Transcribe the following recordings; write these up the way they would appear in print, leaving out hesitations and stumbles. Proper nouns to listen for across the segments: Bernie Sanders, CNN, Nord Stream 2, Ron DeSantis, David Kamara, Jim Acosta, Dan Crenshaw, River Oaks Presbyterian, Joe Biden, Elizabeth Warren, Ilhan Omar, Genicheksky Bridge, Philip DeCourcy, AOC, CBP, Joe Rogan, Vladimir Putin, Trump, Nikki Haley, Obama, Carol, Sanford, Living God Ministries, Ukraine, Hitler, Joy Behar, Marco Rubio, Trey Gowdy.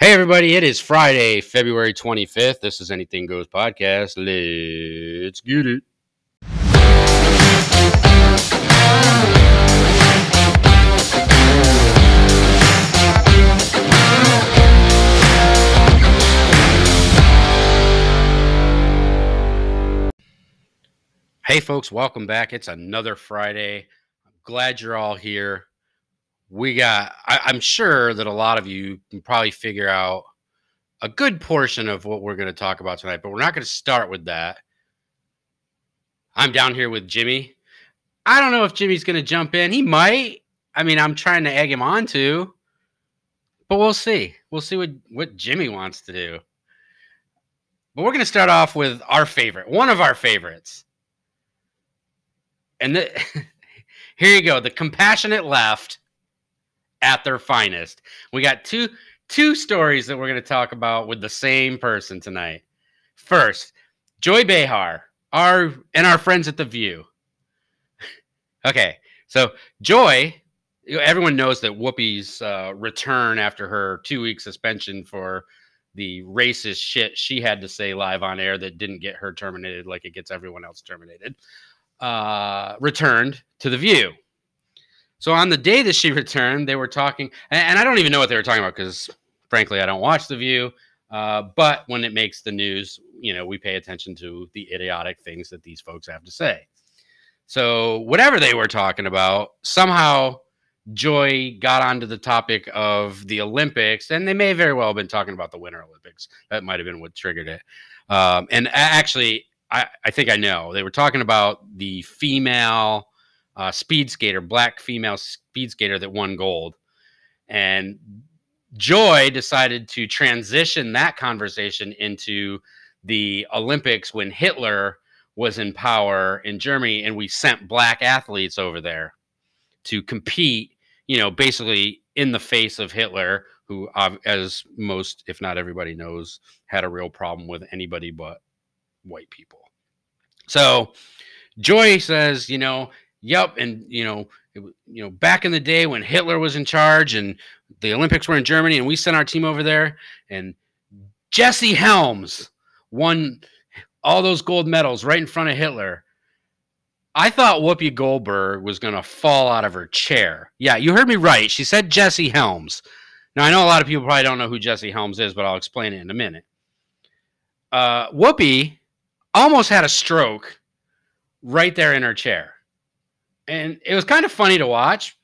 Hey everybody, it is Friday, February 25th. This is Anything Goes Podcast. Let's get it. Hey folks, welcome back. It's another Friday. I'm glad you're all here. We got, I'm sure that a lot of you can probably figure out a good portion of what we're going to talk about tonight, but we're not going to start with that. I'm down here with Jimmy. I don't know if Jimmy's going to jump in. He might. I mean, I'm trying to egg him on to, but we'll see. We'll see what Jimmy wants to do. But we're going to start off with our favorite, one of our favorites. And here you go, the compassionate left at their finest. We got two stories that we're going to talk about with the same person tonight. First, Joy Behar, our friends at The View. Okay, so Joy, everyone knows that Whoopi's return after her 2-week suspension for the racist shit she had to say live on air that didn't get her terminated like it gets everyone else terminated, returned to The View. So on the day that she returned, they were talking, and I don't even know what they were talking about because, frankly, I don't watch The View. But when it makes the news, you know, we pay attention to the idiotic things that these folks have to say. So whatever they were talking about, somehow Joy got onto the topic of the Olympics, and they may very well have been talking about the Winter Olympics. That might have been what triggered it. And actually, I think I know. They were talking about the female speed skater, black female speed skater that won gold. And Joy decided to transition that conversation into the Olympics when Hitler was in power in Germany, and we sent black athletes over there to compete, you know, basically in the face of Hitler, who, as most, if not everybody knows, had a real problem with anybody but white people. So Joy says, you know, yep, and you know, back in the day when Hitler was in charge and the Olympics were in Germany and we sent our team over there, and Jesse Helms won all those gold medals right in front of Hitler. I thought Whoopi Goldberg was going to fall out of her chair. Yeah, you heard me right. She said Jesse Helms. Now, I know a lot of people probably don't know who Jesse Helms is, but I'll explain it in a minute. Whoopi almost had a stroke right there in her chair. And it was kind of funny to watch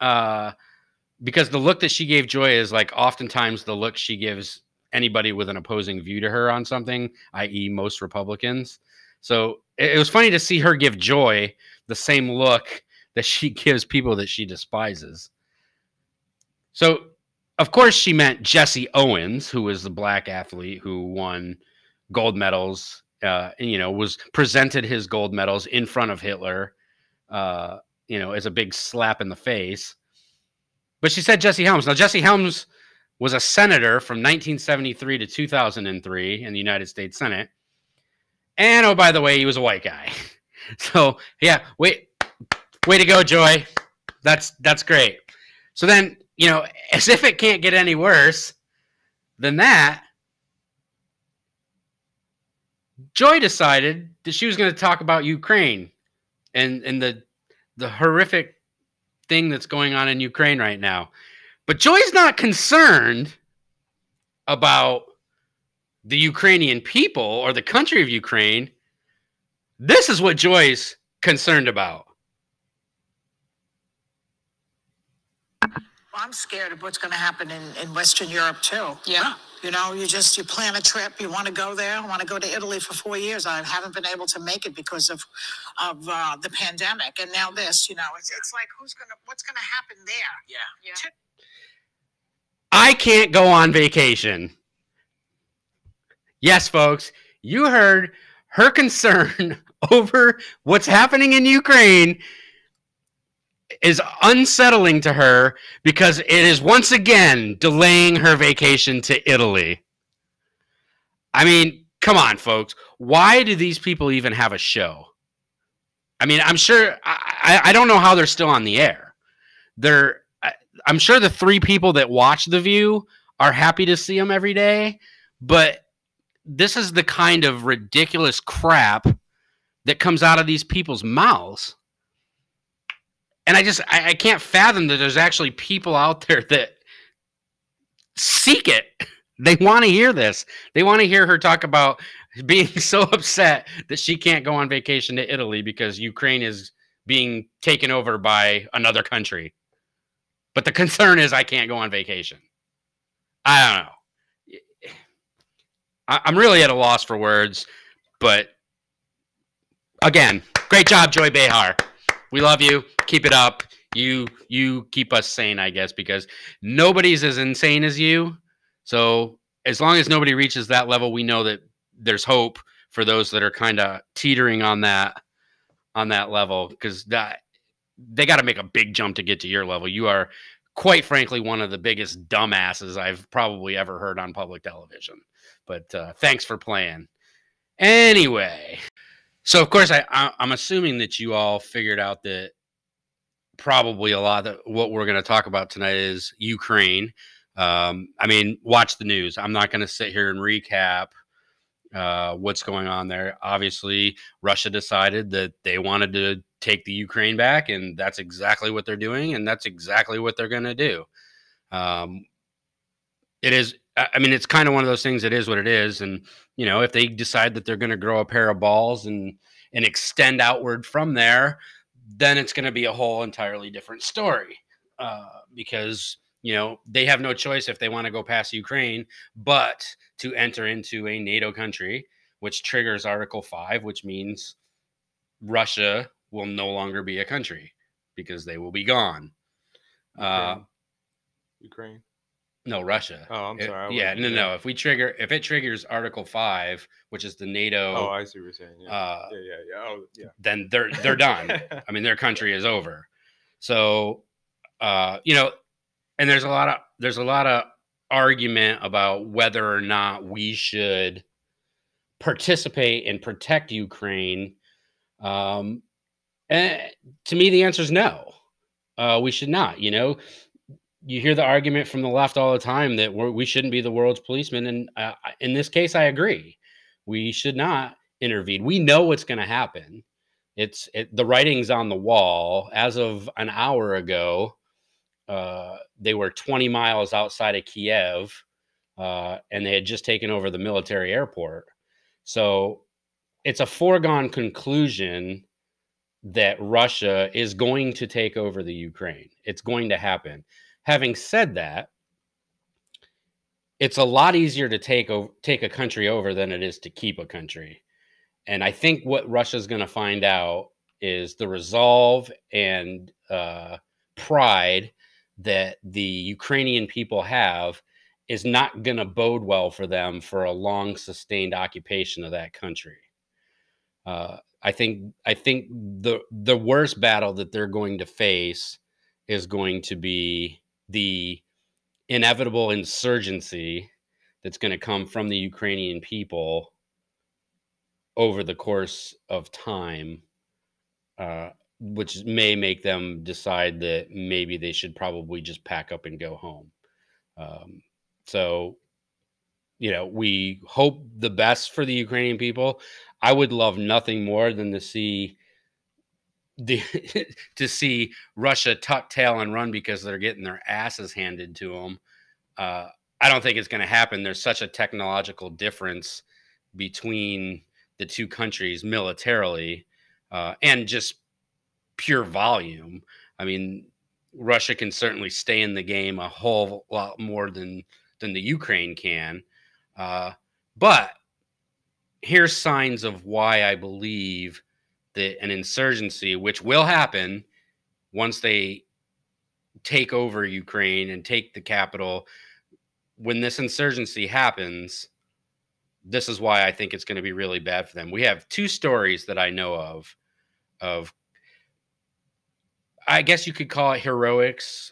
because the look that she gave Joy is like oftentimes the look she gives anybody with an opposing view to her on something, i.e. most Republicans. So it was funny to see her give Joy the same look that she gives people that she despises. So, of course, she meant Jesse Owens, who was the black athlete who won gold medals, you know, was presented his gold medals in front of Hitler, you know, as a big slap in the face. But she said Jesse Helms. Now, Jesse Helms was a senator from 1973 to 2003 in the United States Senate. And, oh, by the way, he was a white guy. So, yeah, way to go, Joy. That's great. So then, you know, as if it can't get any worse than that, Joy decided that she was going to talk about Ukraine and the horrific thing that's going on in Ukraine right now. But Joy's not concerned about the Ukrainian people or the country of Ukraine. This is what Joy's concerned about. Well, I'm scared of what's going to happen in Western Europe, too. Yeah. You know, you plan a trip. You want to go there. I want to go to Italy for 4 years. I haven't been able to make it because of the pandemic. And now this, you know, it's like, what's going to happen there? Yeah. I can't go on vacation. Yes, folks, you heard her concern over what's happening in Ukraine is unsettling to her because it is once again delaying her vacation to Italy. I mean, come on, folks. Why do these people even have a show? I mean, I'm sure, I don't know how they're still on the air. I'm sure the three people that watch The View are happy to see them every day. But this is the kind of ridiculous crap that comes out of these people's mouths. And I can't fathom that there's actually people out there that seek it. They want to hear this. They want to hear her talk about being so upset that she can't go on vacation to Italy because Ukraine is being taken over by another country. But the concern is I can't go on vacation. I don't know. I'm really at a loss for words, but again, great job, Joy Behar. We love you. Keep it up. You keep us sane, I guess, because nobody's as insane as you. So as long as nobody reaches that level, we know that there's hope for those that are kind of teetering on that level, because they got to make a big jump to get to your level. You are, quite frankly, one of the biggest dumbasses I've probably ever heard on public television. But thanks for playing. Anyway, so of course, I'm assuming that you all figured out that probably a lot of what we're going to talk about tonight is Ukraine. I mean, watch the news. I'm not going to sit here and recap what's going on there. Obviously, Russia decided that they wanted to take the Ukraine back, and that's exactly what they're doing, and that's exactly what they're going to do. It is, I mean, it's kind of one of those things. It is what it is, and you know, if they decide that they're going to grow a pair of balls and extend outward from there, then it's going to be a whole entirely different story, because you know, they have no choice if they want to go past Ukraine, but to enter into a NATO country, which triggers Article 5, which means Russia will no longer be a country because they will be gone. Ukraine? No, Russia. Oh, I'm sorry. No. If it triggers Article 5, which is the NATO. Oh, I see what you're saying. Yeah, then they're done. I mean, their country is over. So, you know. And there's a lot of argument about whether or not we should participate and protect Ukraine. And to me, the answer is no. We should not. You know, you hear the argument from the left all the time that we shouldn't be the world's policemen. And in this case, I agree. We should not intervene. We know what's going to happen. The writing's on the wall. As of an hour ago, they were 20 miles outside of Kiev, and they had just taken over the military airport. So it's a foregone conclusion that Russia is going to take over the Ukraine. It's going to happen. Having said that, it's a lot easier to take a country over than it is to keep a country. And I think what Russia's going to find out is the resolve and pride that the Ukrainian people have is not going to bode well for them for a long sustained occupation of that country. I think the worst battle that they're going to face is going to be the inevitable insurgency that's going to come from the Ukrainian people over the course of time, which may make them decide that maybe they should probably just pack up and go home. So, you know, we hope the best for the Ukrainian people. I would love nothing more than to see to see Russia tuck tail and run because they're getting their asses handed to them. I don't think it's going to happen. There's such a technological difference between the two countries militarily, and just pure volume. I mean, Russia can certainly stay in the game a whole lot more than the Ukraine can. But here's signs of why I believe that an insurgency, which will happen once they take over Ukraine and take the capital, when this insurgency happens, this is why I think it's going to be really bad for them. We have two stories that I know of, I guess you could call it heroics.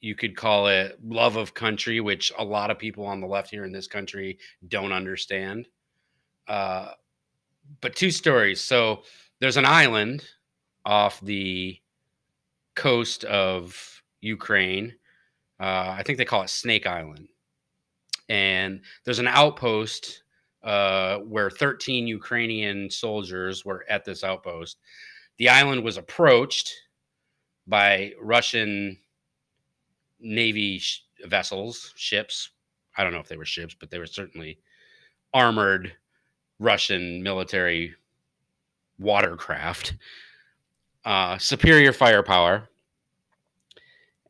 You could call it love of country, which a lot of people on the left here in this country don't understand. But two stories. So there's an island off the coast of Ukraine I think they call it Snake Island. And there's an outpost where 13 Ukrainian soldiers were at this outpost. The island was approached by Russian Navy vessels, ships. I don't know if they were ships, but they were certainly armored Russian military watercraft, superior firepower.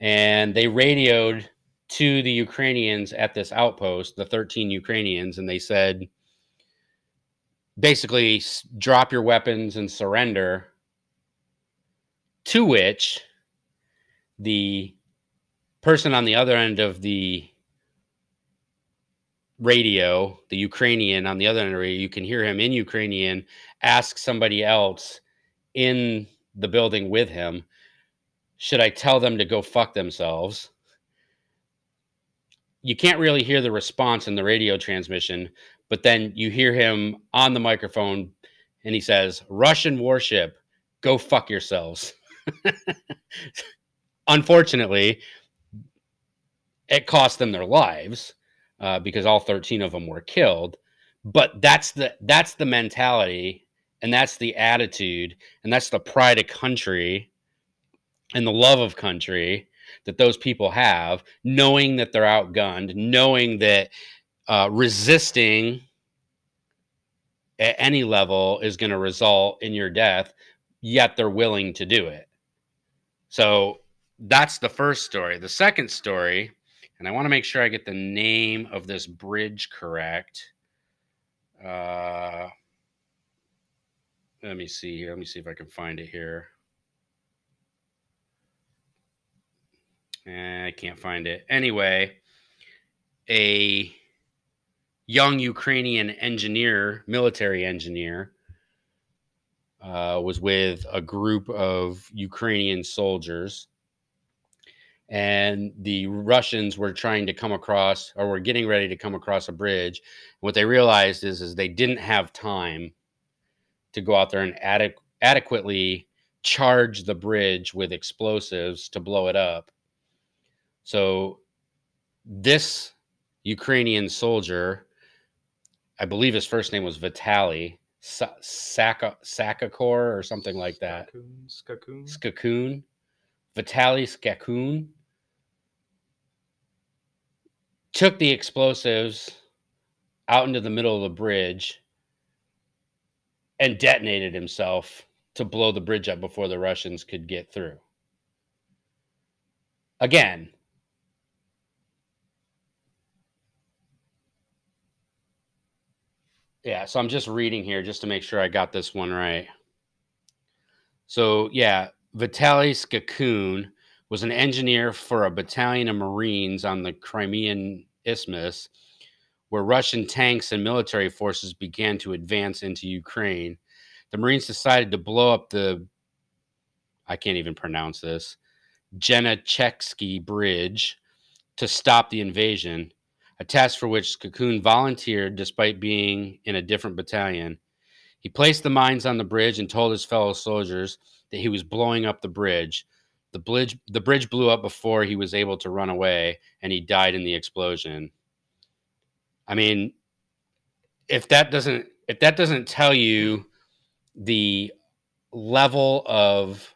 And they radioed to the Ukrainians at this outpost, the 13 Ukrainians, and they said, basically, drop your weapons and surrender, to which the person on the other end of the radio, the Ukrainian on the other end of the radio, you can hear him in Ukrainian, ask somebody else in the building with him, should I tell them to go fuck themselves? You can't really hear the response in the radio transmission, but then you hear him on the microphone and he says, Russian warship, go fuck yourselves. Unfortunately, it cost them their lives because all 13 of them were killed. But that's the mentality, and that's the attitude, and that's the pride of country and the love of country that those people have, knowing that they're outgunned, knowing that resisting at any level is going to result in your death, yet they're willing to do it. So that's the first story. The second story, and I want to make sure I get the name of this bridge correct. Let me see here. Let me see if I can find it here. I can't find it. Anyway, a young Ukrainian engineer, military engineer, was with a group of Ukrainian soldiers. And the Russians were trying to come across, or were getting ready to come across a bridge. What they realized is they didn't have time to go out there and adequately charge the bridge with explosives to blow it up. So this Ukrainian soldier, I believe his first name was Vitaly Skakun or something like that. Skakun. Vitaly Skakun took the explosives out into the middle of the bridge and detonated himself to blow the bridge up before the Russians could get through. Again, yeah, so I'm just reading here just to make sure I got this one right. So, yeah, Vitaly Skakun was an engineer for a battalion of Marines on the Crimean Isthmus, where Russian tanks and military forces began to advance into Ukraine. The Marines decided to blow up the, I can't even pronounce this, Genicheksky Bridge to stop the invasion, a task for which Skakun volunteered despite being in a different battalion. He placed the mines on the bridge and told his fellow soldiers that he was blowing up the bridge. The bridge blew up before he was able to run away, and he died in the explosion. I mean, if that doesn't tell you the level of,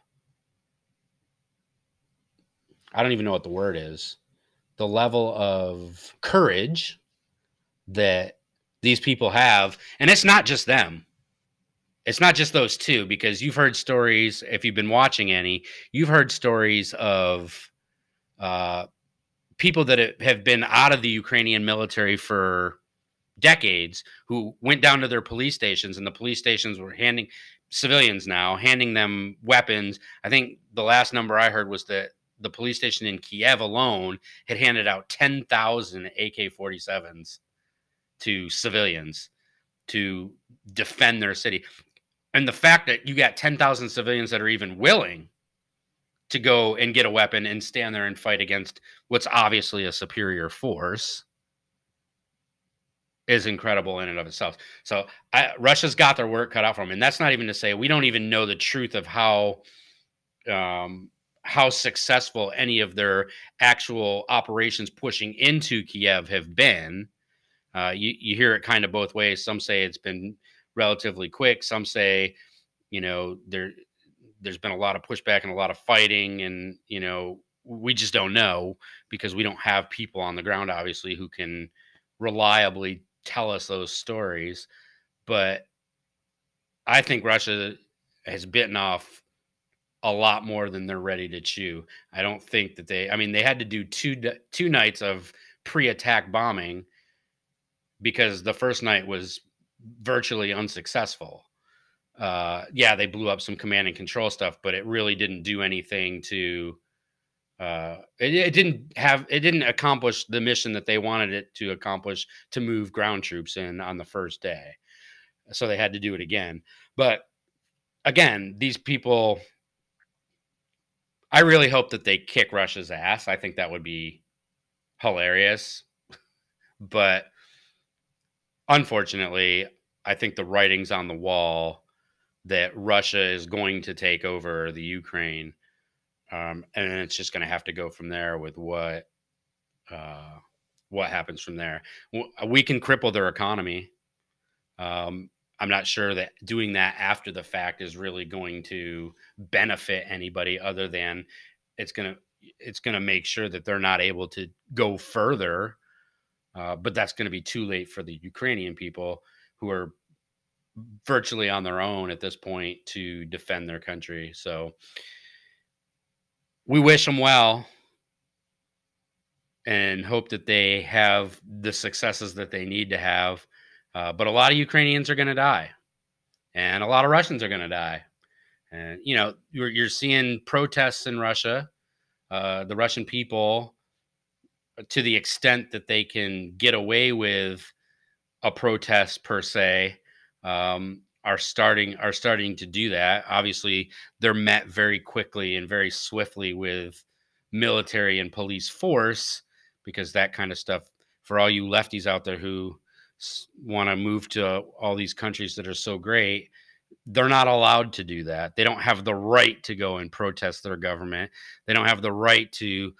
I don't even know what the word is, the level of courage that these people have. And it's not just them. It's not just those two, because you've heard stories, if you've been watching any, you've heard stories of people that have been out of the Ukrainian military for decades who went down to their police stations, and the police stations were handing civilians now, handing them weapons. I think the last number I heard was that the police station in Kiev alone had handed out 10,000 AK-47s to civilians to defend their city. And the fact that you got 10,000 civilians that are even willing to go and get a weapon and stand there and fight against what's obviously a superior force is incredible in and of itself. So Russia's got their work cut out for them. And that's not even to say we don't even know the truth of how successful any of their actual operations pushing into Kiev have been. You hear it kind of both ways. Some say it's been relatively quick. Some say, you know, there's been a lot of pushback and a lot of fighting, and, you know, we just don't know because we don't have people on the ground, obviously, who can reliably tell us those stories. But I think Russia has bitten off a lot more than they're ready to chew. I don't think that they, I mean, they had to do two nights of pre-attack bombing because the first night was virtually unsuccessful. Yeah, they blew up some command and control stuff, but it really didn't do anything to, it didn't accomplish the mission that they wanted it to accomplish, to move ground troops in on the first day. So they had to do it again. But again, these people, I really hope that they kick Russia's ass. I think that would be hilarious, but unfortunately, I think the writing's on the wall that Russia is going to take over the Ukraine. And it's just going to have to go from there with what happens from there. We can cripple their economy. I'm not sure that doing that after the fact is really going to benefit anybody, other than it's going to make sure that they're not able to go further. But that's going to be too late for the Ukrainian people, who are virtually on their own at this point to defend their country. So we wish them well and hope that they have the successes that they need to have. But a lot of Ukrainians are going to die, and a lot of Russians are going to die. And, you know, you're seeing protests in Russia, the Russian people, to the extent that they can get away with a protest per se, are starting to do that. Obviously, they're met very quickly and very swiftly with military and police force, because that kind of stuff, for all you lefties out there who want to move to all these countries that are so great, they're not allowed to do that. They don't have the right to go and protest their government. They don't have the right to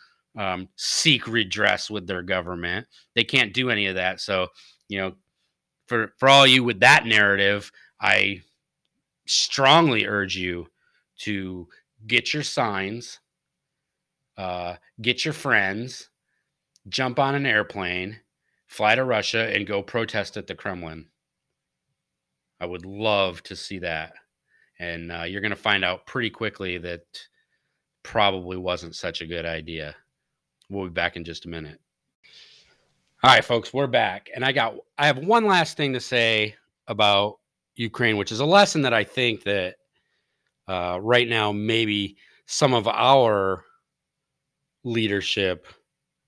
seek redress with their government. They can't do any of that. So, you know, for all you with that narrative, I strongly urge you to get your signs, get your friends, jump on an airplane, fly to Russia, and go protest at the Kremlin. I would love to see that. And you're going to find out pretty quickly that probably wasn't such a good idea. We'll be back in just a minute. All right, folks, we're back. And I have one last thing to say about Ukraine, which is a lesson that I think that right now, maybe some of our leadership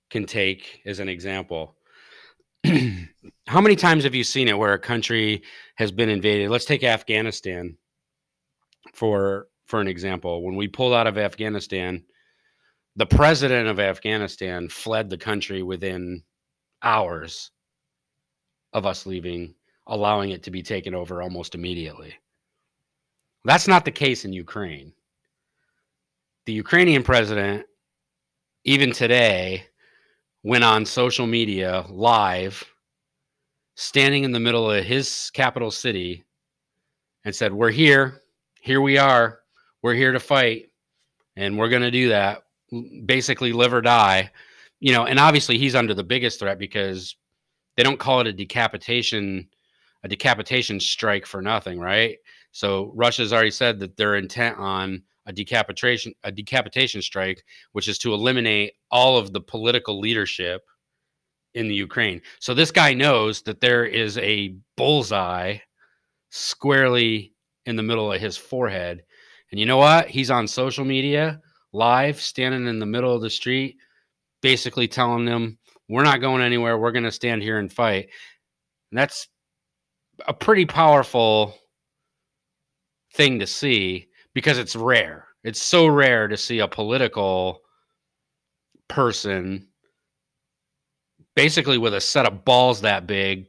can take as an example. How many times have you seen it where a country has been invaded? Let's take Afghanistan for an example. When we pulled out of Afghanistan, the president of Afghanistan fled the country within hours of us leaving, allowing it to be taken over almost immediately. That's not the case in Ukraine. The Ukrainian president, even today, went on social media live, standing in the middle of his capital city, and said, "We're here. Here we are. We're here to fight, and we're going to do that. Basically live or die," you know. And obviously he's under the biggest threat, because they don't call it a decapitation strike for nothing, right? So Russia's already said that they're intent on a decapitation strike, which is to eliminate all of the political leadership in the Ukraine. So this guy knows that there is a bullseye squarely in the middle of his forehead. And you know what? He's on social media live, standing in the middle of the street, basically telling them, "We're not going anywhere. We're going to stand here and fight." And that's a pretty powerful thing to see, because it's rare. It's so rare to see a political person basically with a set of balls that big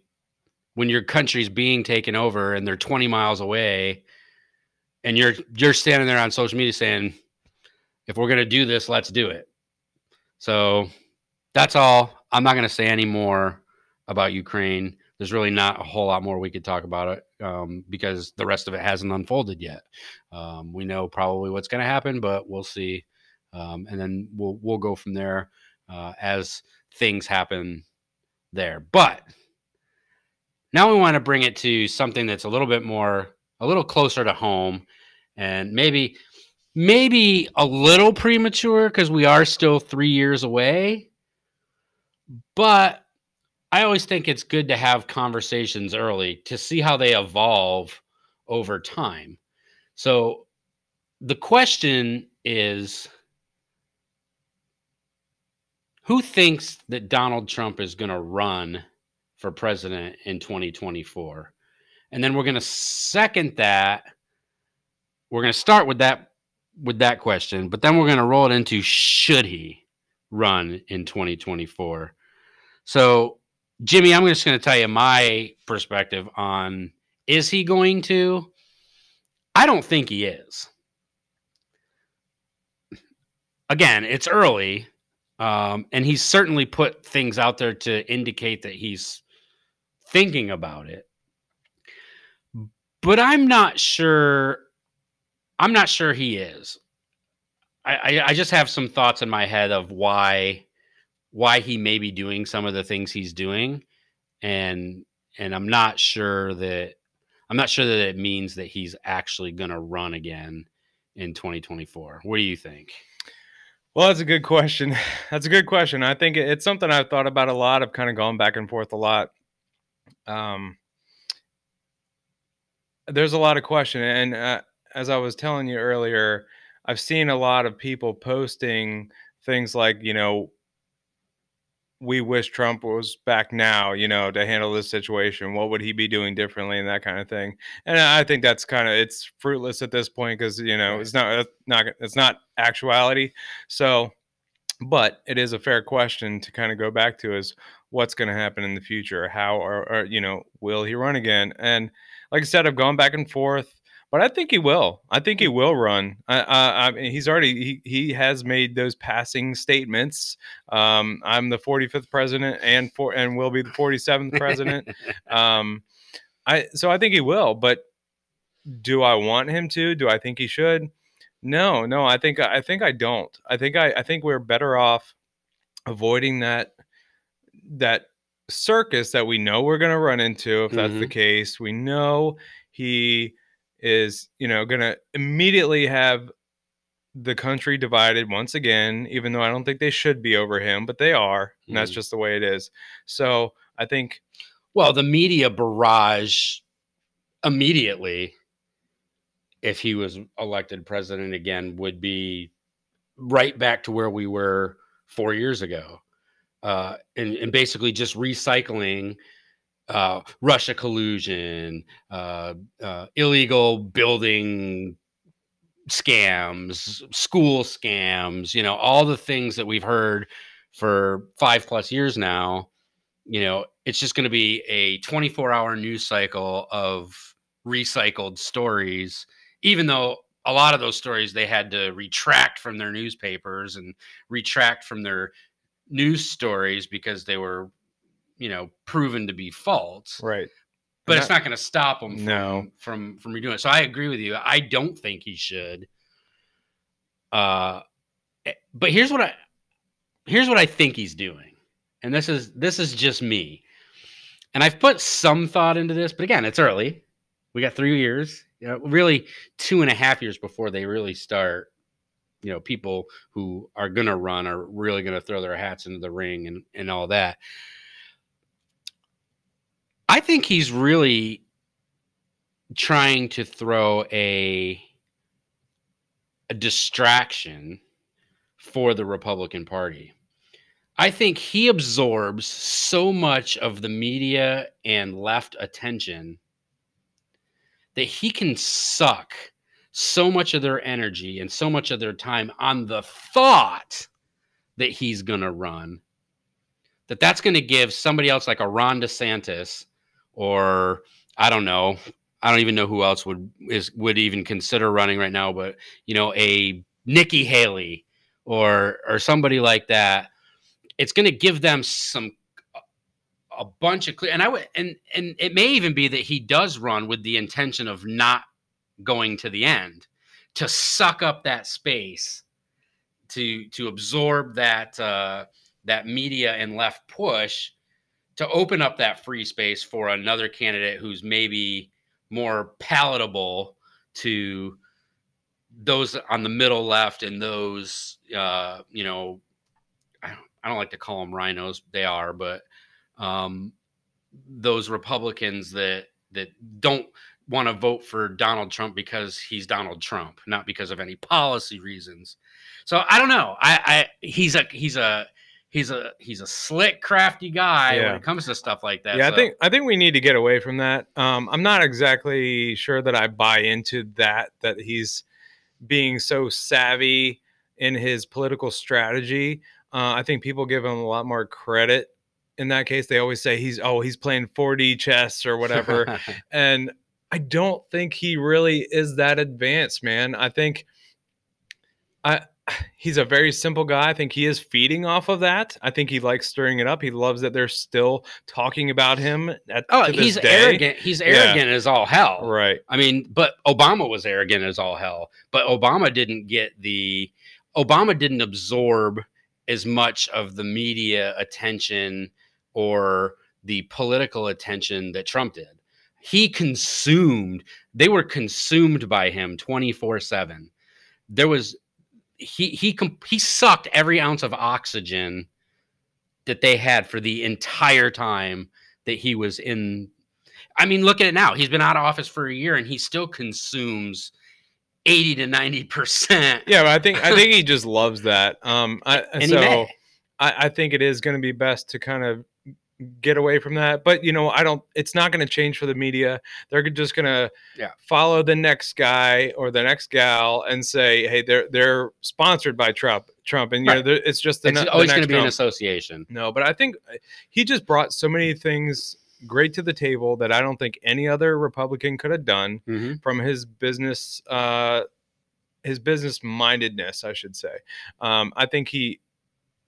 when your country's being taken over and they're 20 miles away, and you're standing there on social media saying, if we're going to do this, let's do it. So that's all. I'm not going to say any more about Ukraine. There's really not a whole lot more we could talk about it because the rest of it hasn't unfolded yet. We know probably what's going to happen, but we'll see. And then we'll go from there as things happen there. But now we want to bring it to something that's a little bit more, a little closer to home, and maybe a little premature because we are still 3 years away. But I always think it's good to have conversations early to see how they evolve over time. So the question is, who thinks that Donald Trump is going to run for president in 2024? And then we're going to second that. We're going to start with that question, but then we're going to roll it into, should he run in 2024? So, Jimmy, I'm just going to tell you my perspective on, is he going to? I don't think he is. Again, it's early, and he's certainly put things out there to indicate that he's thinking about it. But I'm not sure he is. I just have some thoughts in my head of why he may be doing some of the things he's doing. And I'm not sure that it means that he's actually going to run again in 2024. What do you think? Well, that's a good question. I think it's something I've thought about a lot. I've kind of gone back and forth a lot. There's a lot of question. And, as I was telling you earlier, I've seen a lot of people posting things like, you know, we wish Trump was back now, you know, to handle this situation. What would he be doing differently and that kind of thing? And I think that's kind of, it's fruitless at this point because, you know, it's not actuality. So, but it is a fair question to kind of go back to, is what's going to happen in the future? How or, you know, will he run again? And like I said, I've gone back and forth. But I think he will. I think he will run. I mean, he's already, he has made those passing statements. I'm the 45th president and will be the 47th president. So I think he will. But do I want him to? Do I think he should? No. I think I don't. I think we're better off avoiding that circus that we know we're going to run into. If that's the case, we know he is, you know, going to immediately have the country divided once again, even though I don't think they should be over him, but they are. And that's just the way it is. So I think, well, the media barrage immediately, if he was elected president again, would be right back to where we were 4 years ago. And basically just recycling Russia collusion, illegal building scams, school scams, you know, all the things that we've heard for 5+ years now. You know, it's just going to be a 24-hour news cycle of recycled stories, even though a lot of those stories they had to retract from their newspapers and retract from their news stories because they were, you know, proven to be false. Right. But it's not going to stop them from redoing it. So I agree with you. I don't think he should. But here's what I think he's doing. And this is just me. And I've put some thought into this, but again, it's early. We got 3 years, you know, really 2.5 years before they really start, you know, people who are going to run are really going to throw their hats into the ring and all that. I think he's really trying to throw a distraction for the Republican Party. I think he absorbs so much of the media and left attention that he can suck so much of their energy and so much of their time on the thought that he's going to run, that that's going to give somebody else like a Ron DeSantis, or I don't even know who else would even consider running right now, but, you know, a Nikki Haley or somebody like that, it's going to give them a bunch of clear. And and it may even be that he does run with the intention of not going to the end, to suck up that space, to absorb that that media and left push, to open up that free space for another candidate who's maybe more palatable to those on the middle left and those, I don't like to call them rhinos. They are, but those Republicans that don't want to vote for Donald Trump because he's Donald Trump, not because of any policy reasons. So I don't know. He's a slick, crafty guy when it comes to stuff like that. Yeah, so. I think we need to get away from that. I'm not exactly sure that I buy into that he's being so savvy in his political strategy. I think people give him a lot more credit in that case. They always say he's playing 4D chess or whatever. And I don't think he really is that advanced, man. I think he's a very simple guy. I think he is feeding off of that. I think he likes stirring it up. He loves that they're still talking about him. Arrogant. He's arrogant as all hell. Right. I mean, but Obama was arrogant as all hell. But Obama didn't absorb as much of the media attention or the political attention that Trump did. They were consumed by him 24/7. He sucked every ounce of oxygen that they had for the entire time that he was in. I mean, look at it now. He's been out of office for a year and he still consumes 80 to 90%. Yeah, but I think he just loves that. I think it is going to be best to kind of get away from that. But it's not going to change for the media. They're just going to follow the next guy or the next gal and say, hey, they're sponsored by Trump. And it's just it's always going to be an association. No, but I think he just brought so many things great to the table that I don't think any other Republican could have done, from his business mindedness, I should say. I think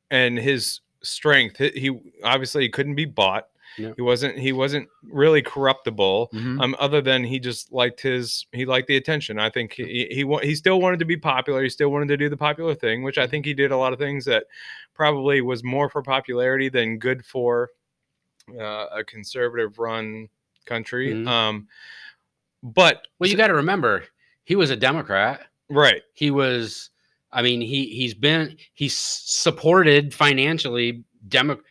his strength, he obviously couldn't be bought. He wasn't really corruptible, other than he liked the attention. I think he still wanted to be popular. He still wanted to do the popular thing, which I think he did a lot of things that probably was more for popularity than good for a conservative run country. But you got to remember, he was a Democrat, right? He supported financially.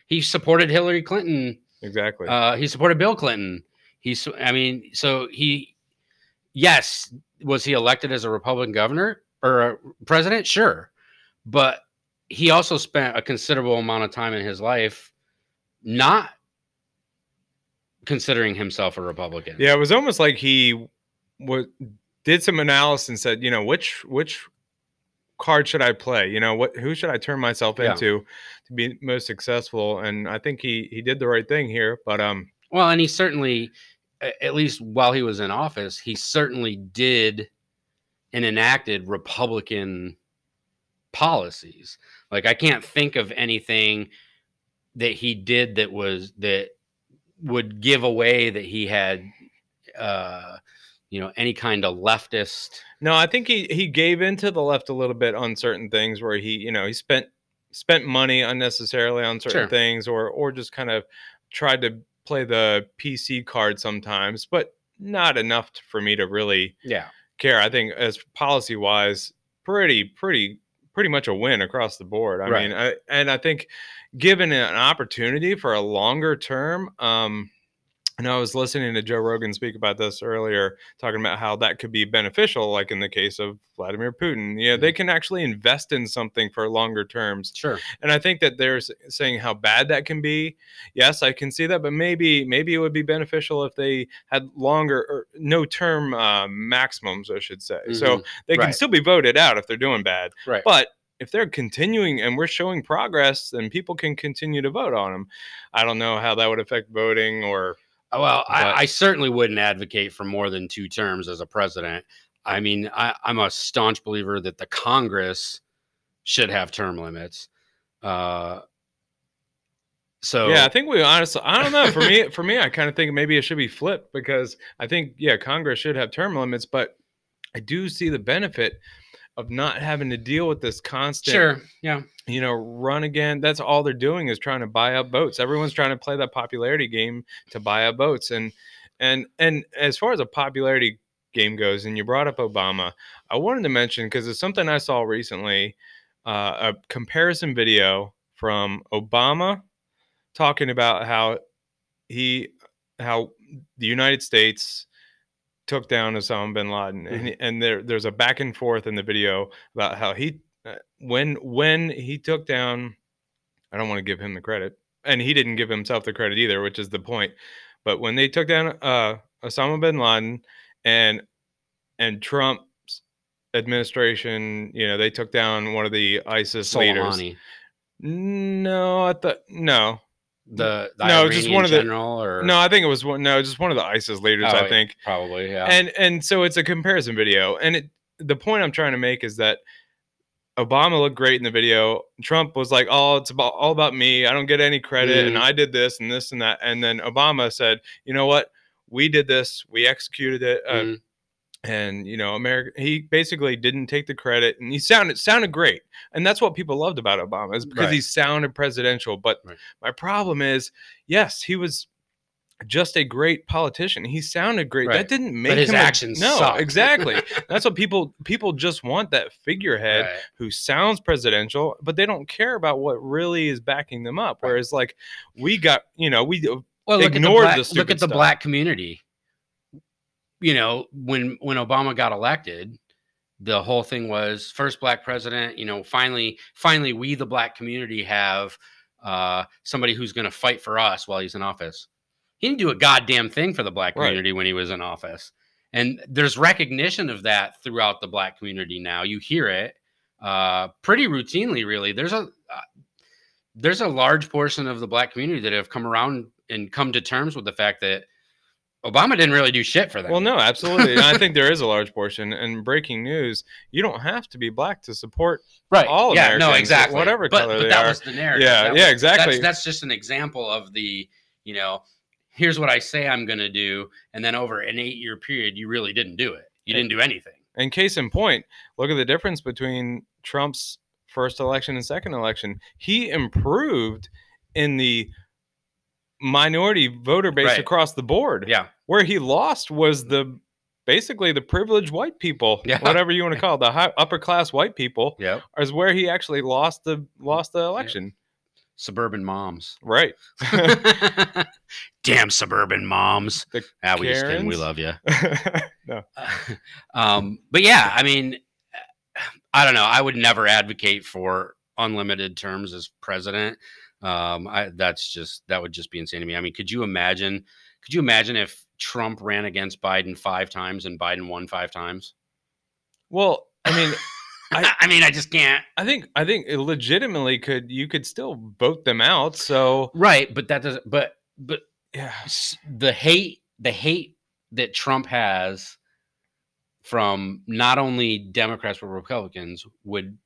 He supported Hillary Clinton. Exactly. He supported Bill Clinton. Was he elected as a Republican governor or a president? Sure. But he also spent a considerable amount of time in his life not considering himself a Republican. Yeah. It was almost like he did some analysis and said, which card should I play? Who should I turn myself into to be most successful? And I think he did the right thing here. But and he certainly, at least while he was in office, he certainly did and enacted Republican policies. Like, I can't think of anything that he did that would give away that he had any kind of leftist. No, I think he gave into the left a little bit on certain things where he spent money unnecessarily on certain things, or just kind of tried to play the PC card sometimes, but not enough for me to really care. I think as policy wise, pretty much a win across the board. I think given an opportunity for a longer term, and I was listening to Joe Rogan speak about this earlier, talking about how that could be beneficial, like in the case of Vladimir Putin. They can actually invest in something for longer terms. Sure. And I think that they're saying how bad that can be. Yes, I can see that, but maybe it would be beneficial if they had longer or no term maximums, I should say. So they can still be voted out if they're doing bad. Right. But if they're continuing and we're showing progress, then people can continue to vote on them. I don't know how that would affect voting or... Well, I certainly wouldn't advocate for more than 2 terms as a president. I mean, I'm a staunch believer that the Congress should have term limits. So yeah, I think we honestly, I don't know. For me, I kind of think maybe it should be flipped, because I think, yeah, Congress should have term limits, but I do see the benefit of not having to deal with this constant, sure, yeah, you know, run again. That's all they're doing is trying to buy up votes. Everyone's trying to play that popularity game to buy up votes. And as far as a popularity game goes, and you brought up Obama, I wanted to mention, because it's something I saw recently, a comparison video from Obama talking about how the United States took down Osama bin Laden, and there's a back and forth in the video about how he, when he took down, I don't want to give him the credit, and he didn't give himself the credit either, which is the point. But when they took down Osama bin Laden and Trump's administration, you know, they took down one of the ISIS Soleimani leaders. No, I thought no. The no, just one of the general, or no, I think it was one. No, just one of the ISIS leaders. Oh, I think probably, yeah. And so it's a comparison video, and the point I'm trying to make is that Obama looked great in the video. Trump was like, "Oh, it's about all about me. I don't get any credit, and I did this and this and that." And then Obama said, "You know what? We did this. We executed it." And, you know, America, he basically didn't take the credit, and he sounded great. And that's what people loved about Obama, is because he sounded presidential. But my problem is, yes, he was just a great politician. He sounded great. That didn't make his actions suck. Exactly. That's what people just want, that figurehead who sounds presidential, but they don't care about what really is backing them up. Whereas, like, we got, you know, we ignored the stupid stuff. Look at the black community. You know, when Obama got elected, the whole thing was first black president. You know, finally, we, the black community, have somebody who's going to fight for us while he's in office. He didn't do a goddamn thing for the black community when he was in office. And there's recognition of that throughout the black community now. You hear it pretty routinely, really. There's a large portion of the black community that have come around and come to terms with the fact that Obama didn't really do shit for that. Well, no, absolutely. And I think there is a large portion. And breaking news, you don't have to be black to support all Americans. No, exactly. Whatever color they are. But that was the narrative. Yeah, exactly. That's just an example of the, you know, here's what I say I'm going to do. And then over an 8-year period, you really didn't do it. You didn't do anything. And case in point, look at the difference between Trump's first election and second election. He improved in the minority voter base across the board. Yeah, where he lost was basically the privileged white people, whatever you want to call it, the high, upper class white people. Yeah, is where he actually lost the election. Yep. Suburban moms, right? Damn suburban moms. We just kidding. We love you. No. But yeah, I mean, I don't know. I would never advocate for unlimited terms as president. That would just be insane to me. I mean, could you imagine if Trump ran against Biden 5 times and Biden won 5 times? Well, I mean, I just can't. I think it legitimately you could still vote them out. So but that doesn't. But yeah, the hate that Trump has from not only Democrats but Republicans would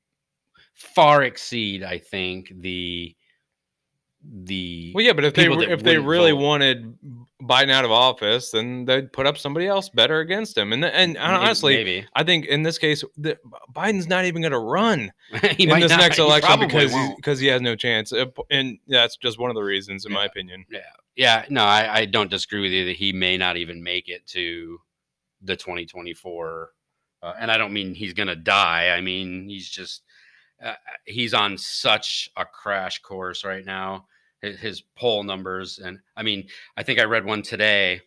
far exceed, I think, but if they really wanted Biden out of office, then they'd put up somebody else better against him. And honestly, maybe. I think in this case, Biden's not even going to run in this next election because he has no chance. And that's just one of the reasons, in my opinion. Yeah. Yeah. No, I don't disagree with you that he may not even make it to the 2024. And I don't mean he's going to die. I mean, he's just, he's on such a crash course right now. His poll numbers, and I mean, I think I read one today.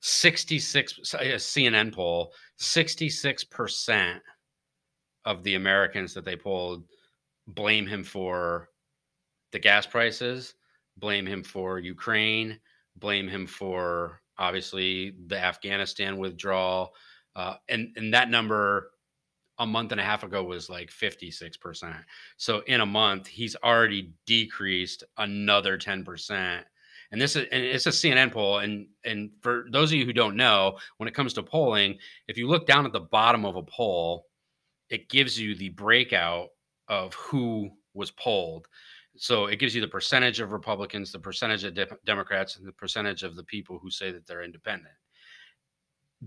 66, a CNN poll, 66% of the Americans that they polled blame him for the gas prices, blame him for Ukraine, blame him for obviously the Afghanistan withdrawal, and that number a month and a half ago was like 56%. So in a month, he's already decreased another 10%. And this is, and it's a CNN poll. And for those of you who don't know, when it comes to polling, if you look down at the bottom of a poll, it gives you the breakout of who was polled. So it gives you the percentage of Republicans, the percentage of Democrats, and the percentage of the people who say that they're independent.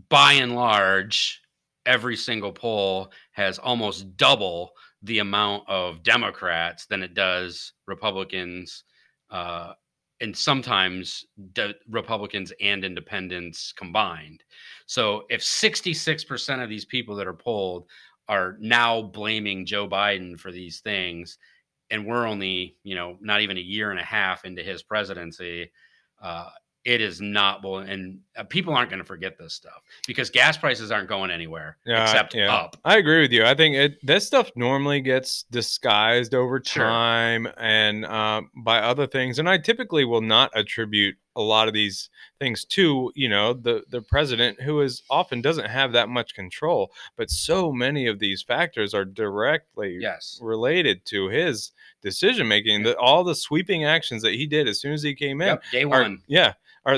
By and large, every single poll has almost double the amount of Democrats than it does Republicans, and sometimes Republicans and independents combined. So if 66% of these people that are polled are now blaming Joe Biden for these things, and we're only, you know, not even a year and a half into his presidency, it is not, and people aren't going to forget this stuff because gas prices aren't going anywhere except up. I agree with you. I think this stuff normally gets disguised over time and by other things. And I typically will not attribute a lot of these things to, you know, the president, who is often doesn't have that much control. But so many of these factors are directly related to his decision making. That all the sweeping actions that he did as soon as he came in, day one,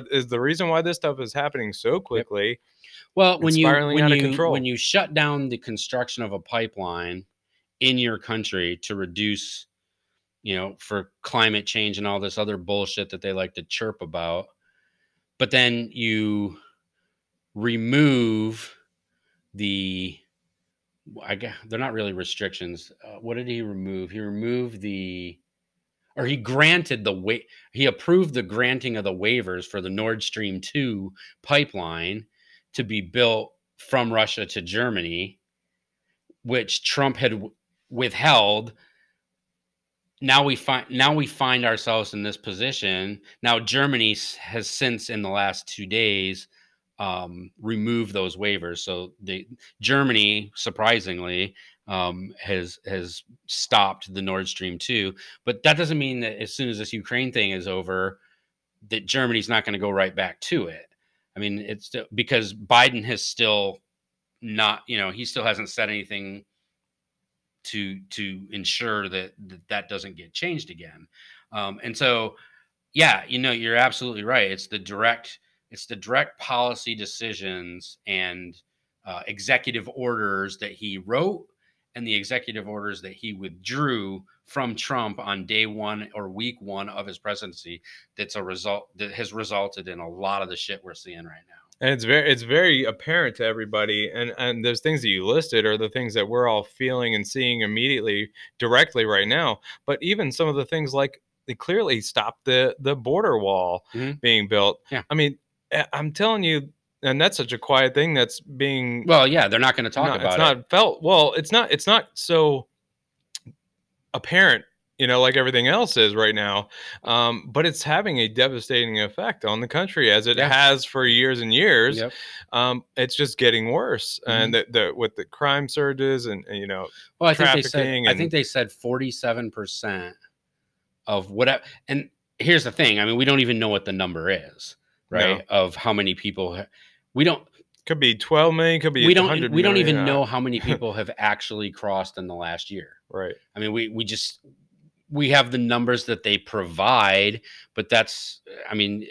is the reason why this stuff is happening so quickly. Well, when you shut down the construction of a pipeline in your country to reduce, you know, for climate change and all this other bullshit that they like to chirp about, but then you remove the, I guess they're not really restrictions. What did he remove? He removed the, or he granted the he approved the granting of the waivers for the Nord Stream 2 pipeline to be built from Russia to Germany, which Trump had withheld. Now we find ourselves in this position. Now Germany has since, in the last 2 days, removed those waivers. So Germany, surprisingly, has stopped the Nord Stream 2, but that doesn't mean that as soon as this Ukraine thing is over, that Germany's not going to go right back to it. I mean, it's because Biden has still not, you know, he still hasn't said anything to ensure that doesn't get changed again. And so, yeah, you know, you're absolutely right. It's the direct policy decisions and executive orders that he wrote and the executive orders that he withdrew from Trump on day one or week one of his presidency that has resulted in a lot of the shit we're seeing right now. And it's very apparent to everybody. And those things that you listed are the things that we're all feeling and seeing immediately, directly right now. But even some of the things like they clearly stopped the border wall being built. Yeah. I mean, I'm telling you, and that's such a quiet thing that's being. Well, yeah, they're not going to talk about it. It's not felt. Well, it's not so apparent, you know, like everything else is right now. But it's having a devastating effect on the country, as it has for years and years. Yep. It's just getting worse. And with the crime surges and, you know, well, I think they said 47% of whatever. And here's the thing. I mean, we don't even know what the number is, right? No. Of how many people we don't. Could be 12 million, could be 100 million. We don't even know how many people have actually crossed in the last year. Right. I mean, we have the numbers that they provide, but that's, I mean,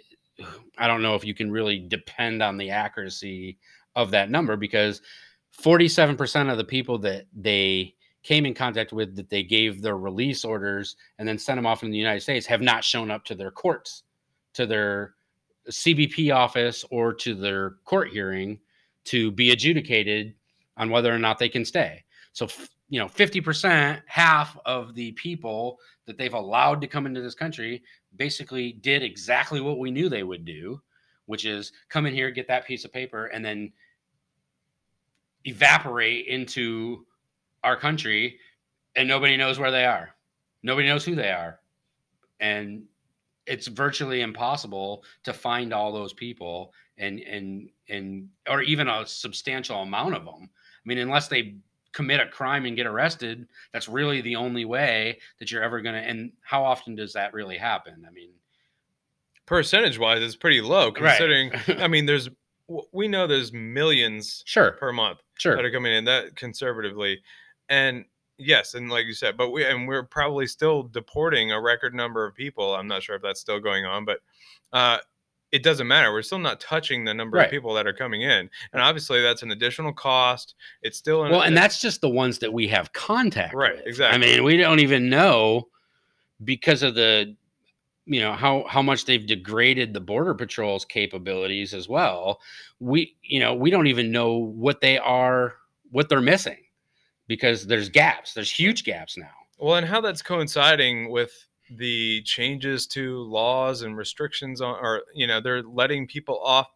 I don't know if you can really depend on the accuracy of that number, because 47% of the people that they came in contact with, that they gave their release orders and then sent them off in the United States, have not shown up to their courts, to their CBP office, or to their court hearing to be adjudicated on whether or not they can stay. So, you know, 50%, half of the people that they've allowed to come into this country basically did exactly what we knew they would do, which is come in here, get that piece of paper, and then evaporate into our country, and nobody knows where they are. Nobody knows who they are. And it's virtually impossible to find all those people and or even a substantial amount of them. I mean, unless they commit a crime and get arrested, that's really the only way that you're ever going to. And how often does that really happen? I mean, percentage wise, it's pretty low considering, right. I mean, we know there's millions per month that are coming in, that conservatively. And Yes, and like you said, but we're probably still deporting a record number of people. I'm not sure if that's still going on, but it doesn't matter. We're still not touching the number of people that are coming in, and obviously that's an additional cost. It's still and that's just the ones that we have contact with. Exactly. I mean, we don't even know because of the how much they've degraded the Border Patrol's capabilities as well. We don't even know what they are, what they're missing. Because there's gaps, there's huge gaps now. Well, and how that's coinciding with the changes to laws and restrictions on, or, they're letting people off,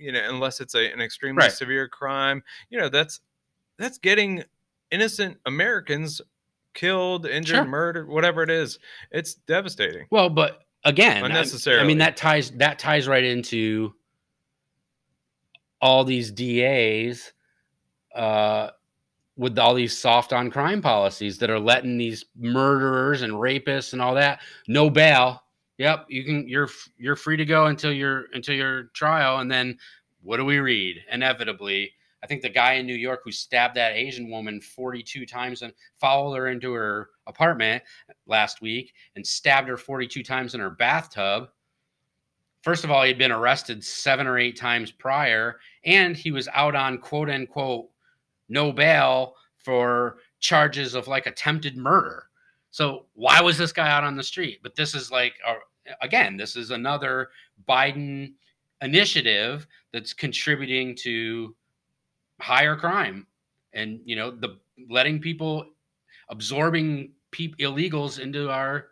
unless it's an extremely severe crime, that's getting innocent Americans killed, injured, murdered, whatever it is. It's devastating. Well, but again, unnecessarily. I mean, that ties right into all these DAs, with all these soft on crime policies that are letting these murderers and rapists and all that, no bail. Yep. You're free to go until your trial. And then what do we read? Inevitably, I think the guy in New York who stabbed that Asian woman 42 times and followed her into her apartment last week and stabbed her 42 times in her bathtub. First of all, he'd been arrested 7 or 8 times prior, and he was out on quote unquote no bail for charges of like attempted murder. So why was this guy out on the street? But this is like, again, this is another Biden initiative that's contributing to higher crime and, the letting people, absorbing illegals into our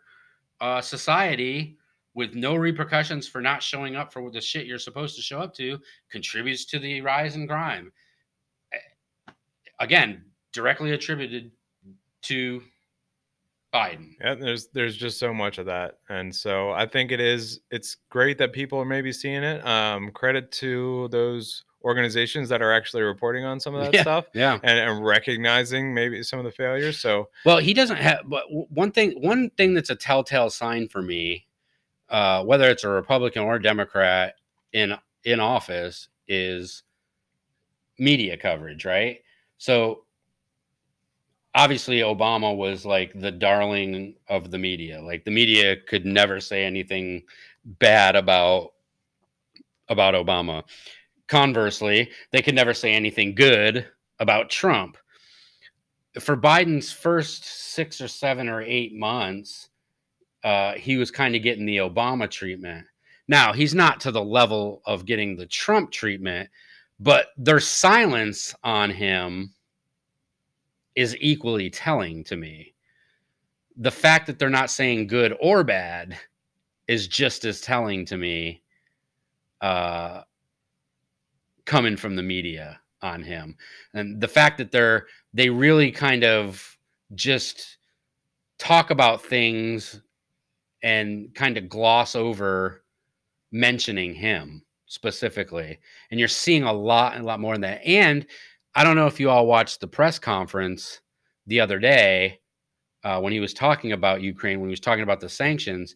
society with no repercussions for not showing up for the shit you're supposed to show up to contributes to the rise in crime. Again, directly attributed to Biden. Yeah, there's just so much of that. And so I think it's great that people are maybe seeing it. Credit to those organizations that are actually reporting on some of that stuff. Yeah. And recognizing maybe some of the failures. So, well, but one thing that's a telltale sign for me, whether it's a Republican or a Democrat in office, is media coverage, right? So obviously Obama was like the darling of the media. Like the media could never say anything bad about Obama. Conversely, they could never say anything good about Trump. For Biden's first 6 or 7 or 8 months, he was kind of getting the Obama treatment. Now, he's not to the level of getting the Trump treatment, but their silence on him is equally telling to me. The fact that they're not saying good or bad is just as telling to me, coming from the media on him. And the fact that they really kind of just talk about things and kind of gloss over mentioning him specifically. And you're seeing a lot more than that. And I don't know if you all watched the press conference the other day when he was talking about Ukraine, when he was talking about the sanctions,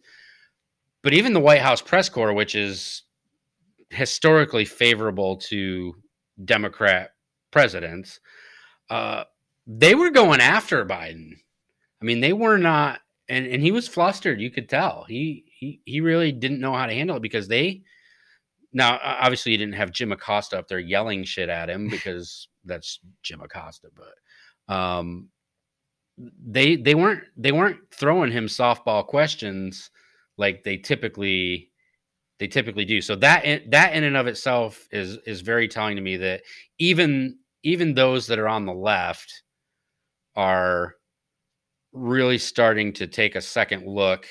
but even the White House press corps, which is historically favorable to Democrat presidents, they were going after Biden. I mean, they were not, and he was flustered. You could tell he really didn't know how to handle it because now, obviously, you didn't have Jim Acosta up there yelling shit at him because that's Jim Acosta. But they weren't throwing him softball questions like they typically do. So that in and of itself is very telling to me that even those that are on the left are really starting to take a second look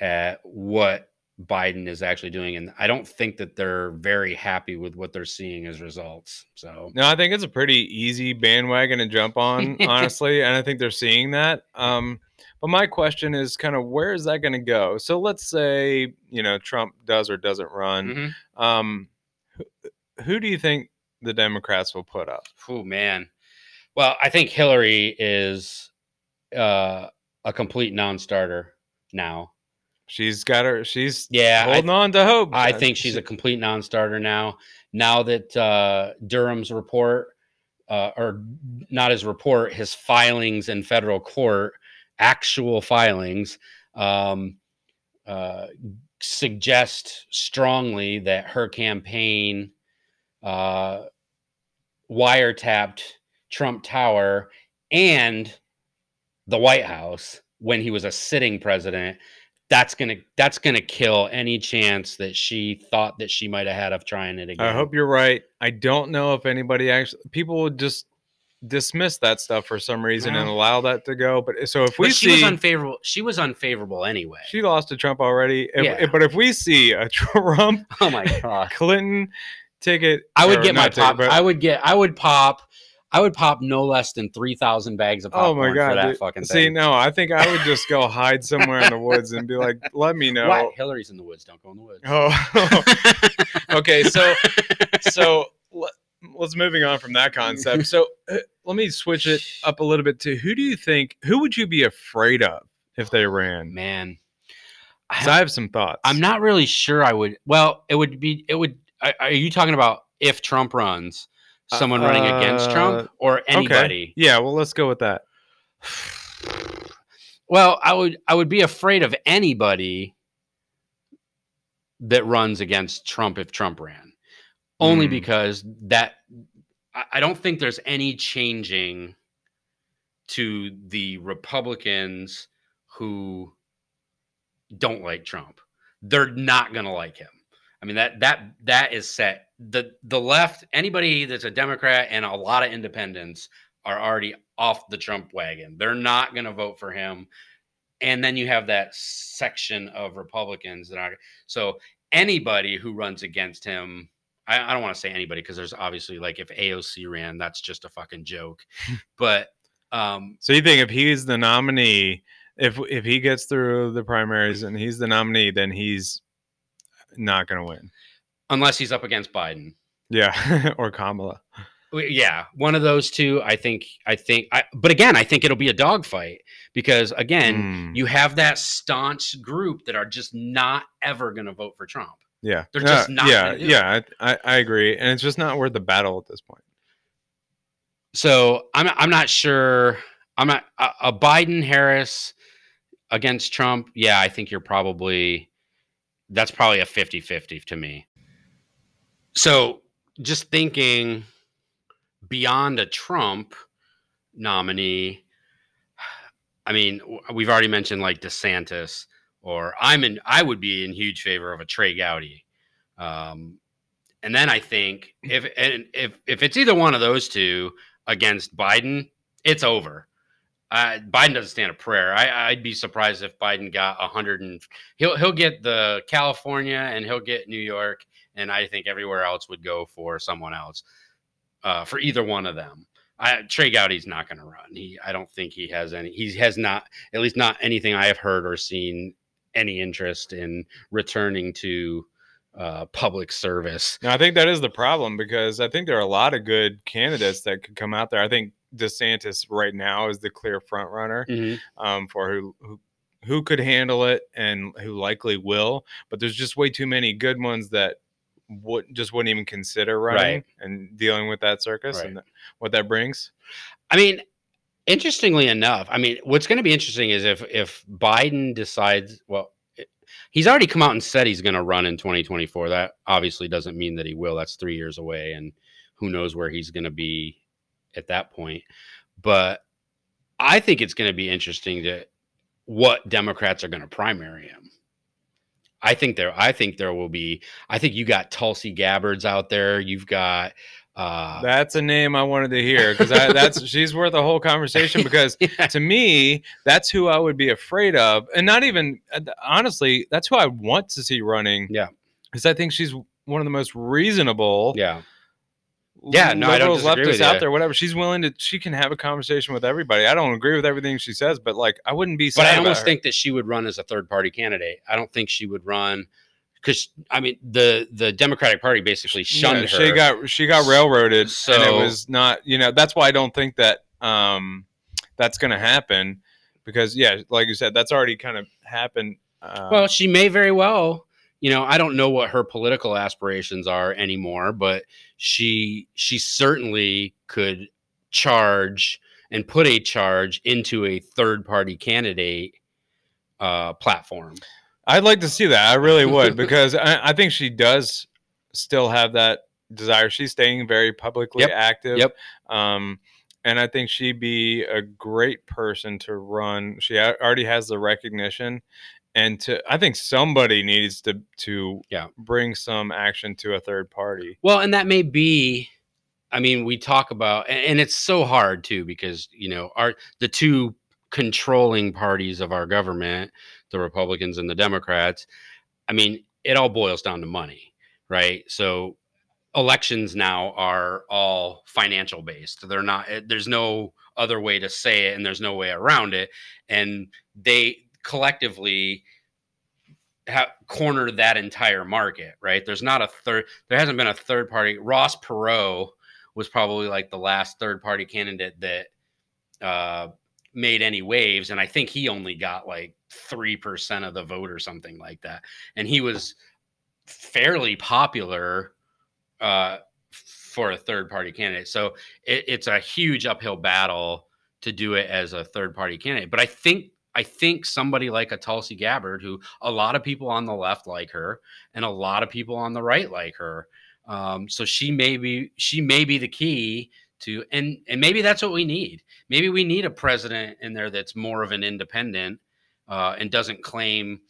at what Biden is actually doing, and I don't think that they're very happy with what they're seeing as results. So no, I think it's a pretty easy bandwagon to jump on, honestly, and I think they're seeing that. But my question is kind of where is that going to go? So let's say Trump does or doesn't run. Mm-hmm. Who do you think the Democrats will put up? Oh man, well I think Hillary is a complete non-starter now. She's holding on to hope. I think she's a complete non-starter now. Now that Durham's report or not his report, his filings in federal court, actual filings, suggest strongly that her campaign wiretapped Trump Tower and the White House when he was a sitting president. That's gonna kill any chance that she thought that she might have had of trying it again. I hope you're right. I don't know if anybody actually, people would just dismiss that stuff for some reason and allow that to go. But so if we see, she was unfavorable anyway. She lost to Trump already. But if we see a Trump, oh my God, Clinton ticket, I would get my pop. I would pop no less than 3,000 bags of popcorn for that fucking thing. See, no, I think I would just go hide somewhere in the woods and be like, let me know. What? Hillary's in the woods. Don't go in the woods. Oh. Okay, so let's moving on from that concept. So let me switch it up a little bit to who would you be afraid of if they ran? Man. I have some thoughts. I'm not really sure I would. Well, are you talking about if Trump runs? Someone running against Trump or anybody? Okay. Yeah, well, let's go with that. Well, I would be afraid of anybody that runs against Trump if Trump ran, only because I don't think there's any changing to the Republicans who don't like Trump. They're not going to like him. I mean, that is set. The left, anybody that's a Democrat and a lot of independents are already off the Trump wagon. They're not going to vote for him. And then you have that section of Republicans that are, so anybody who runs against him, I don't want to say anybody, because there's obviously, like, if AOC ran, that's just a fucking joke. But so you think if he's the nominee, if he gets through the primaries and he's the nominee, then he's not going to win unless he's up against Biden, or Kamala, one of those two. I think it'll be a dogfight because, again, you have that staunch group that are just not ever going to vote for Trump. Yeah, they're just not. I agree, and it's just not worth the battle at this point. So I'm not sure. I'm not a Biden Harris against Trump. Yeah, I think you're probably. That's probably a 50-50 to me. So just thinking beyond a Trump nominee, I mean, we've already mentioned, like, DeSantis, or I would be in huge favor of a Trey Gowdy. And then I think if it's either one of those two against Biden, it's over. Biden doesn't stand a prayer. I'd be surprised if Biden got 100, and he'll get the California and he'll get New York, and I think everywhere else would go for someone else, for either one of them. Trey Gowdy's not going to run. I don't think he has any. He has not, at least not anything I have heard or seen, any interest in returning to public service. Now, I think that is the problem, because I think there are a lot of good candidates that could come out there. I think DeSantis right now is the clear front runner for who could handle it and who likely will, but there's just way too many good ones that wouldn't even consider running and dealing with that circus and what that brings. I mean, interestingly enough, what's going to be interesting is if Biden decides, well, he's already come out and said he's going to run in 2024. That obviously doesn't mean that he will. That's 3 years away, and who knows where he's going to be at that point. But I think it's going to be interesting to what Democrats are going to primary him. I think you got Tulsi Gabbard's out there. You've got that's a name I wanted to hear, because she's worth a whole conversation, because to me, that's who I would be afraid of. And not even, honestly, that's who I want to see running. Yeah. Because I think she's one of the most reasonable. Yeah. Yeah, no, I don't disagree with that. Out there, whatever. She's willing to, she can have a conversation with everybody. I don't agree with everything she says, but, like, I wouldn't be sad. But I almost think that she would run as a third-party candidate. I don't think she would run, because, I mean, the Democratic Party basically shunned her. She got railroaded, so, and it was not, that's why I don't think that that's going to happen, because, like you said, that's already kind of happened. Well, she may very well. I don't know what her political aspirations are anymore, but she certainly could charge and put a charge into a third-party candidate platform. I'd like to see that. I really would, because I think she does still have that desire. She's staying very publicly active. And I think she'd be a great person to run. She already has the recognition, and I think somebody needs to bring some action to a third party. Well, and that may be, I mean, we talk about, and it's so hard too, because, you know, the two controlling parties of our government, the Republicans and the Democrats, I mean, it all boils down to money, right? So elections now are all financial based. They're not, there's no other way to say it, and there's no way around it. And they collectively cornered that entire market, right? There's not a third, there hasn't been a third party. Ross Perot was probably like the last third party candidate that made any waves. And I think he only got like 3% of the vote or something like that. And he was fairly popular for a third party candidate. So it's a huge uphill battle to do it as a third party candidate. But I think somebody like a Tulsi Gabbard, who a lot of people on the left like her and a lot of people on the right like her. So she may be the key to, and maybe that's what we need. Maybe we need a president in there that's more of an independent, and doesn't claim,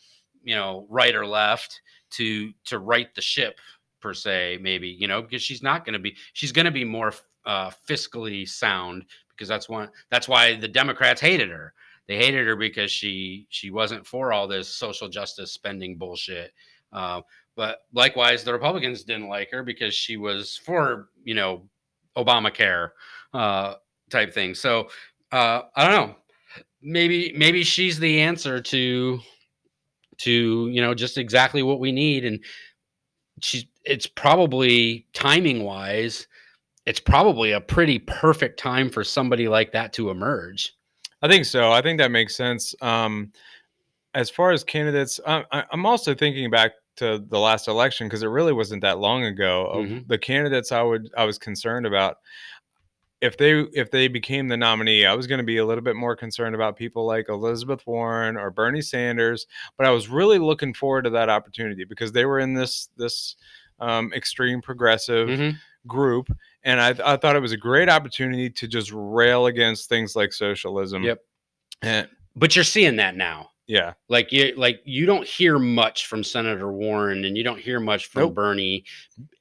you know, right or left to right the ship per se, maybe, you know, because she's going to be more, fiscally sound, because that's why the Democrats hated her. They hated her because she wasn't for all this social justice spending bullshit. But likewise, the Republicans didn't like her because she was for, you know, Obamacare type thing. So I don't know. Maybe she's the answer to you know, just exactly what we need. And it's probably timing wise, it's probably a pretty perfect time for somebody like that to emerge. I think so. I think that makes sense. As far as candidates, I'm also thinking back to the last election, because it really wasn't that long ago, of the candidates I was concerned about. If they became the nominee, I was going to be a little bit more concerned about people like Elizabeth Warren or Bernie Sanders, but I was really looking forward to that opportunity because they were in this extreme progressive group, and I thought it was a great opportunity to just rail against things like socialism. Yep. But you're seeing that now. Yeah, like you don't hear much from Senator Warren, and you don't hear much from Bernie,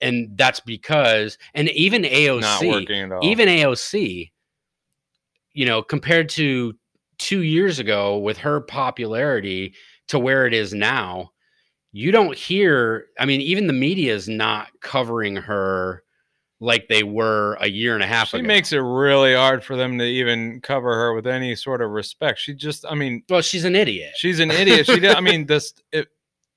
and that's because, and even AOC, not working at all. Even AOC, you know, compared to 2 years ago with her popularity to where it is now, you don't hear. I mean, even the media is not covering her like they were a year and a half ago. She makes it really hard for them to even cover her with any sort of respect. She just, I mean... Well, she's an idiot. She's an idiot. She did, I mean, the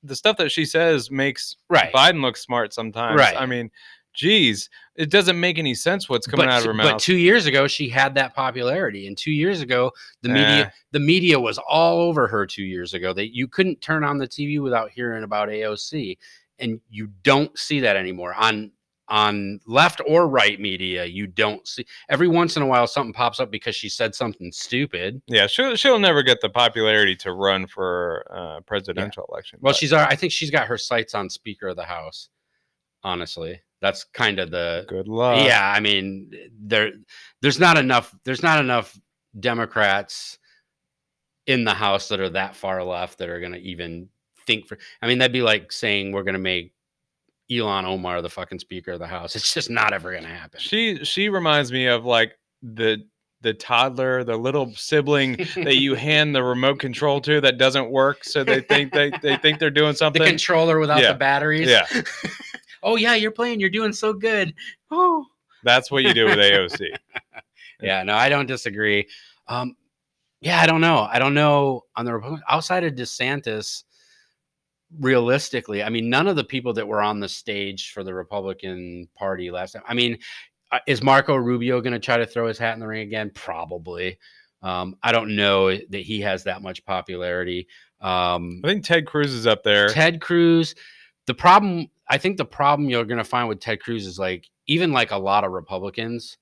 stuff that she says makes Biden look smart sometimes. Right. I mean, geez, it doesn't make any sense what's coming out of her mouth. But 2 years ago, she had that popularity. And 2 years ago, the media was all over her 2 years ago. That you couldn't turn on the TV without hearing about AOC. And you don't see that anymore. On left or right media, you don't see. Every once in a while, something pops up because she said something stupid. Yeah, she'll never get the popularity to run for presidential election. Well, I think she's got her sights on Speaker of the House. Honestly, that's kind of the good luck. Yeah, I mean, there's not enough Democrats in the House that are that far left that are going to even think for. I mean, that'd be like saying we're going to make Ilhan Omar the fucking Speaker of the House. It's just not ever going to happen. She reminds me of like the toddler, the little sibling that you hand the remote control to that doesn't work, so they think they're doing something. The controller without the batteries. Yeah. Oh yeah, you're playing. You're doing so good. Oh. That's what you do with AOC. Yeah. No, I don't disagree. Yeah, I don't know. I don't know on the Republican outside of DeSantis. Realistically, I mean, none of the people that were on the stage for the Republican Party last time. I mean, is Marco Rubio going to try to throw his hat in the ring again? Probably. I don't know that he has that much popularity. I think Ted Cruz is up there. Ted Cruz. I think the problem you're going to find with Ted Cruz is like, even like a lot of Republicans,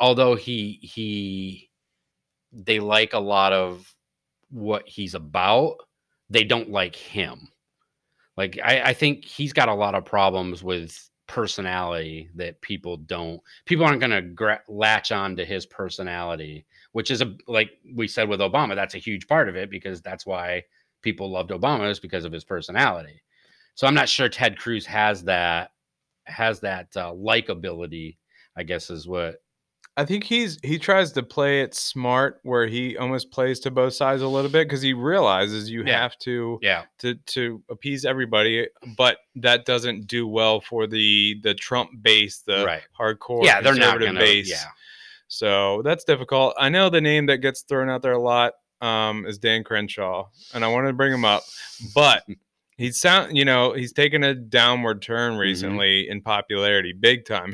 although they like a lot of what he's about, they don't like him. Like, I think he's got a lot of problems with personality that people aren't going to latch on to his personality, which is, like we said with Obama, that's a huge part of it, because that's why people loved Obama, is because of his personality. So I'm not sure Ted Cruz has that likability, I guess, is what I think. He tries to play it smart, where he almost plays to both sides a little bit, because he realizes you have to appease everybody, but that doesn't do well for the Trump base, the hardcore conservative base. Yeah. So that's difficult. I know the name that gets thrown out there a lot is Dan Crenshaw, and I wanted to bring him up, but he's taken a downward turn recently in popularity, big time.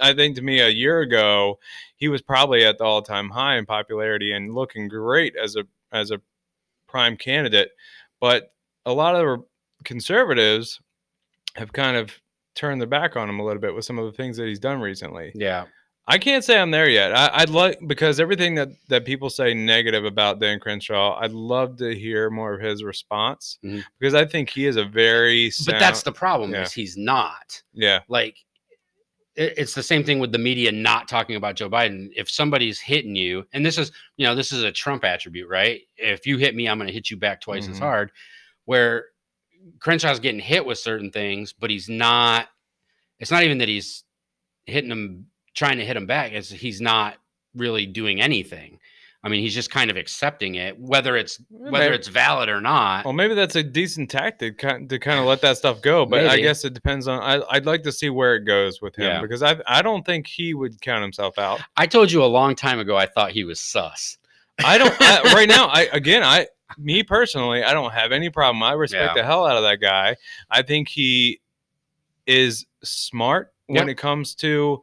I think, to me, a year ago, he was probably at the all-time high in popularity and looking great as a prime candidate. But a lot of conservatives have kind of turned their back on him a little bit with some of the things that he's done recently. Yeah. I can't say I'm there yet. I'd like, because everything that people say negative about Dan Crenshaw, I'd love to hear more of his response, because I think he is a very sound. But that's the problem, is he's not. Yeah. Like, it's the same thing with the media not talking about Joe Biden. If somebody's hitting you, and this is a Trump attribute, right? If you hit me, I'm going to hit you back twice as hard, where Crenshaw's getting hit with certain things, but he's not, it's not even that he's hitting them, trying to hit him back, is he's not really doing anything. I mean, he's just kind of accepting it, whether it's valid or not. Well, maybe that's a decent tactic to kind of let that stuff go. But maybe. I guess it depends on. I'd like to see where it goes with him, because I don't think he would count himself out. I told you a long time ago I thought he was sus. Right now, me personally, I don't have any problem. I respect the hell out of that guy. I think he is smart when it comes to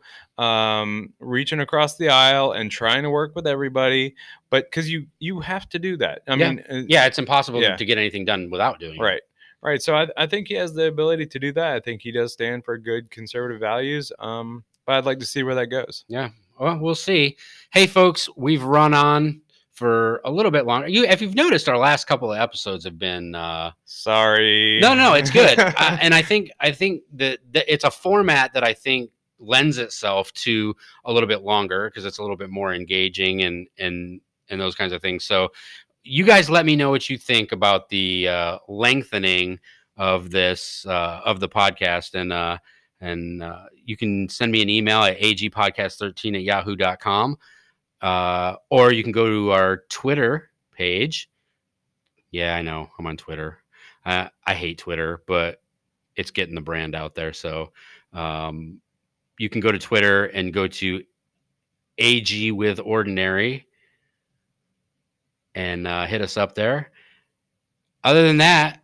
reaching across the aisle and trying to work with everybody, but because you have to do that. I mean, it's impossible to get anything done without doing it. Right. So I think he has the ability to do that. I think he does stand for good conservative values. But I'd like to see where that goes. Yeah. Well, we'll see. Hey folks, we've run on for a little bit longer. If you've noticed, our last couple of episodes have been, sorry. No, it's good. And I think that it's a format that I think lends itself to a little bit longer, because it's a little bit more engaging and those kinds of things. So you guys let me know what you think about the lengthening of this of the podcast, and you can send me an email at agpodcast13@yahoo.com, or you can go to our Twitter page. Yeah, I know I'm on Twitter. I hate Twitter, but it's getting the brand out there. So you can go to Twitter and go to AG with Ordinary and hit us up there. Other than that,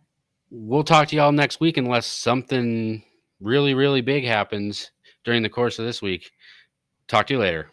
we'll talk to y'all next week, unless something really, really big happens during the course of this week. Talk to you later.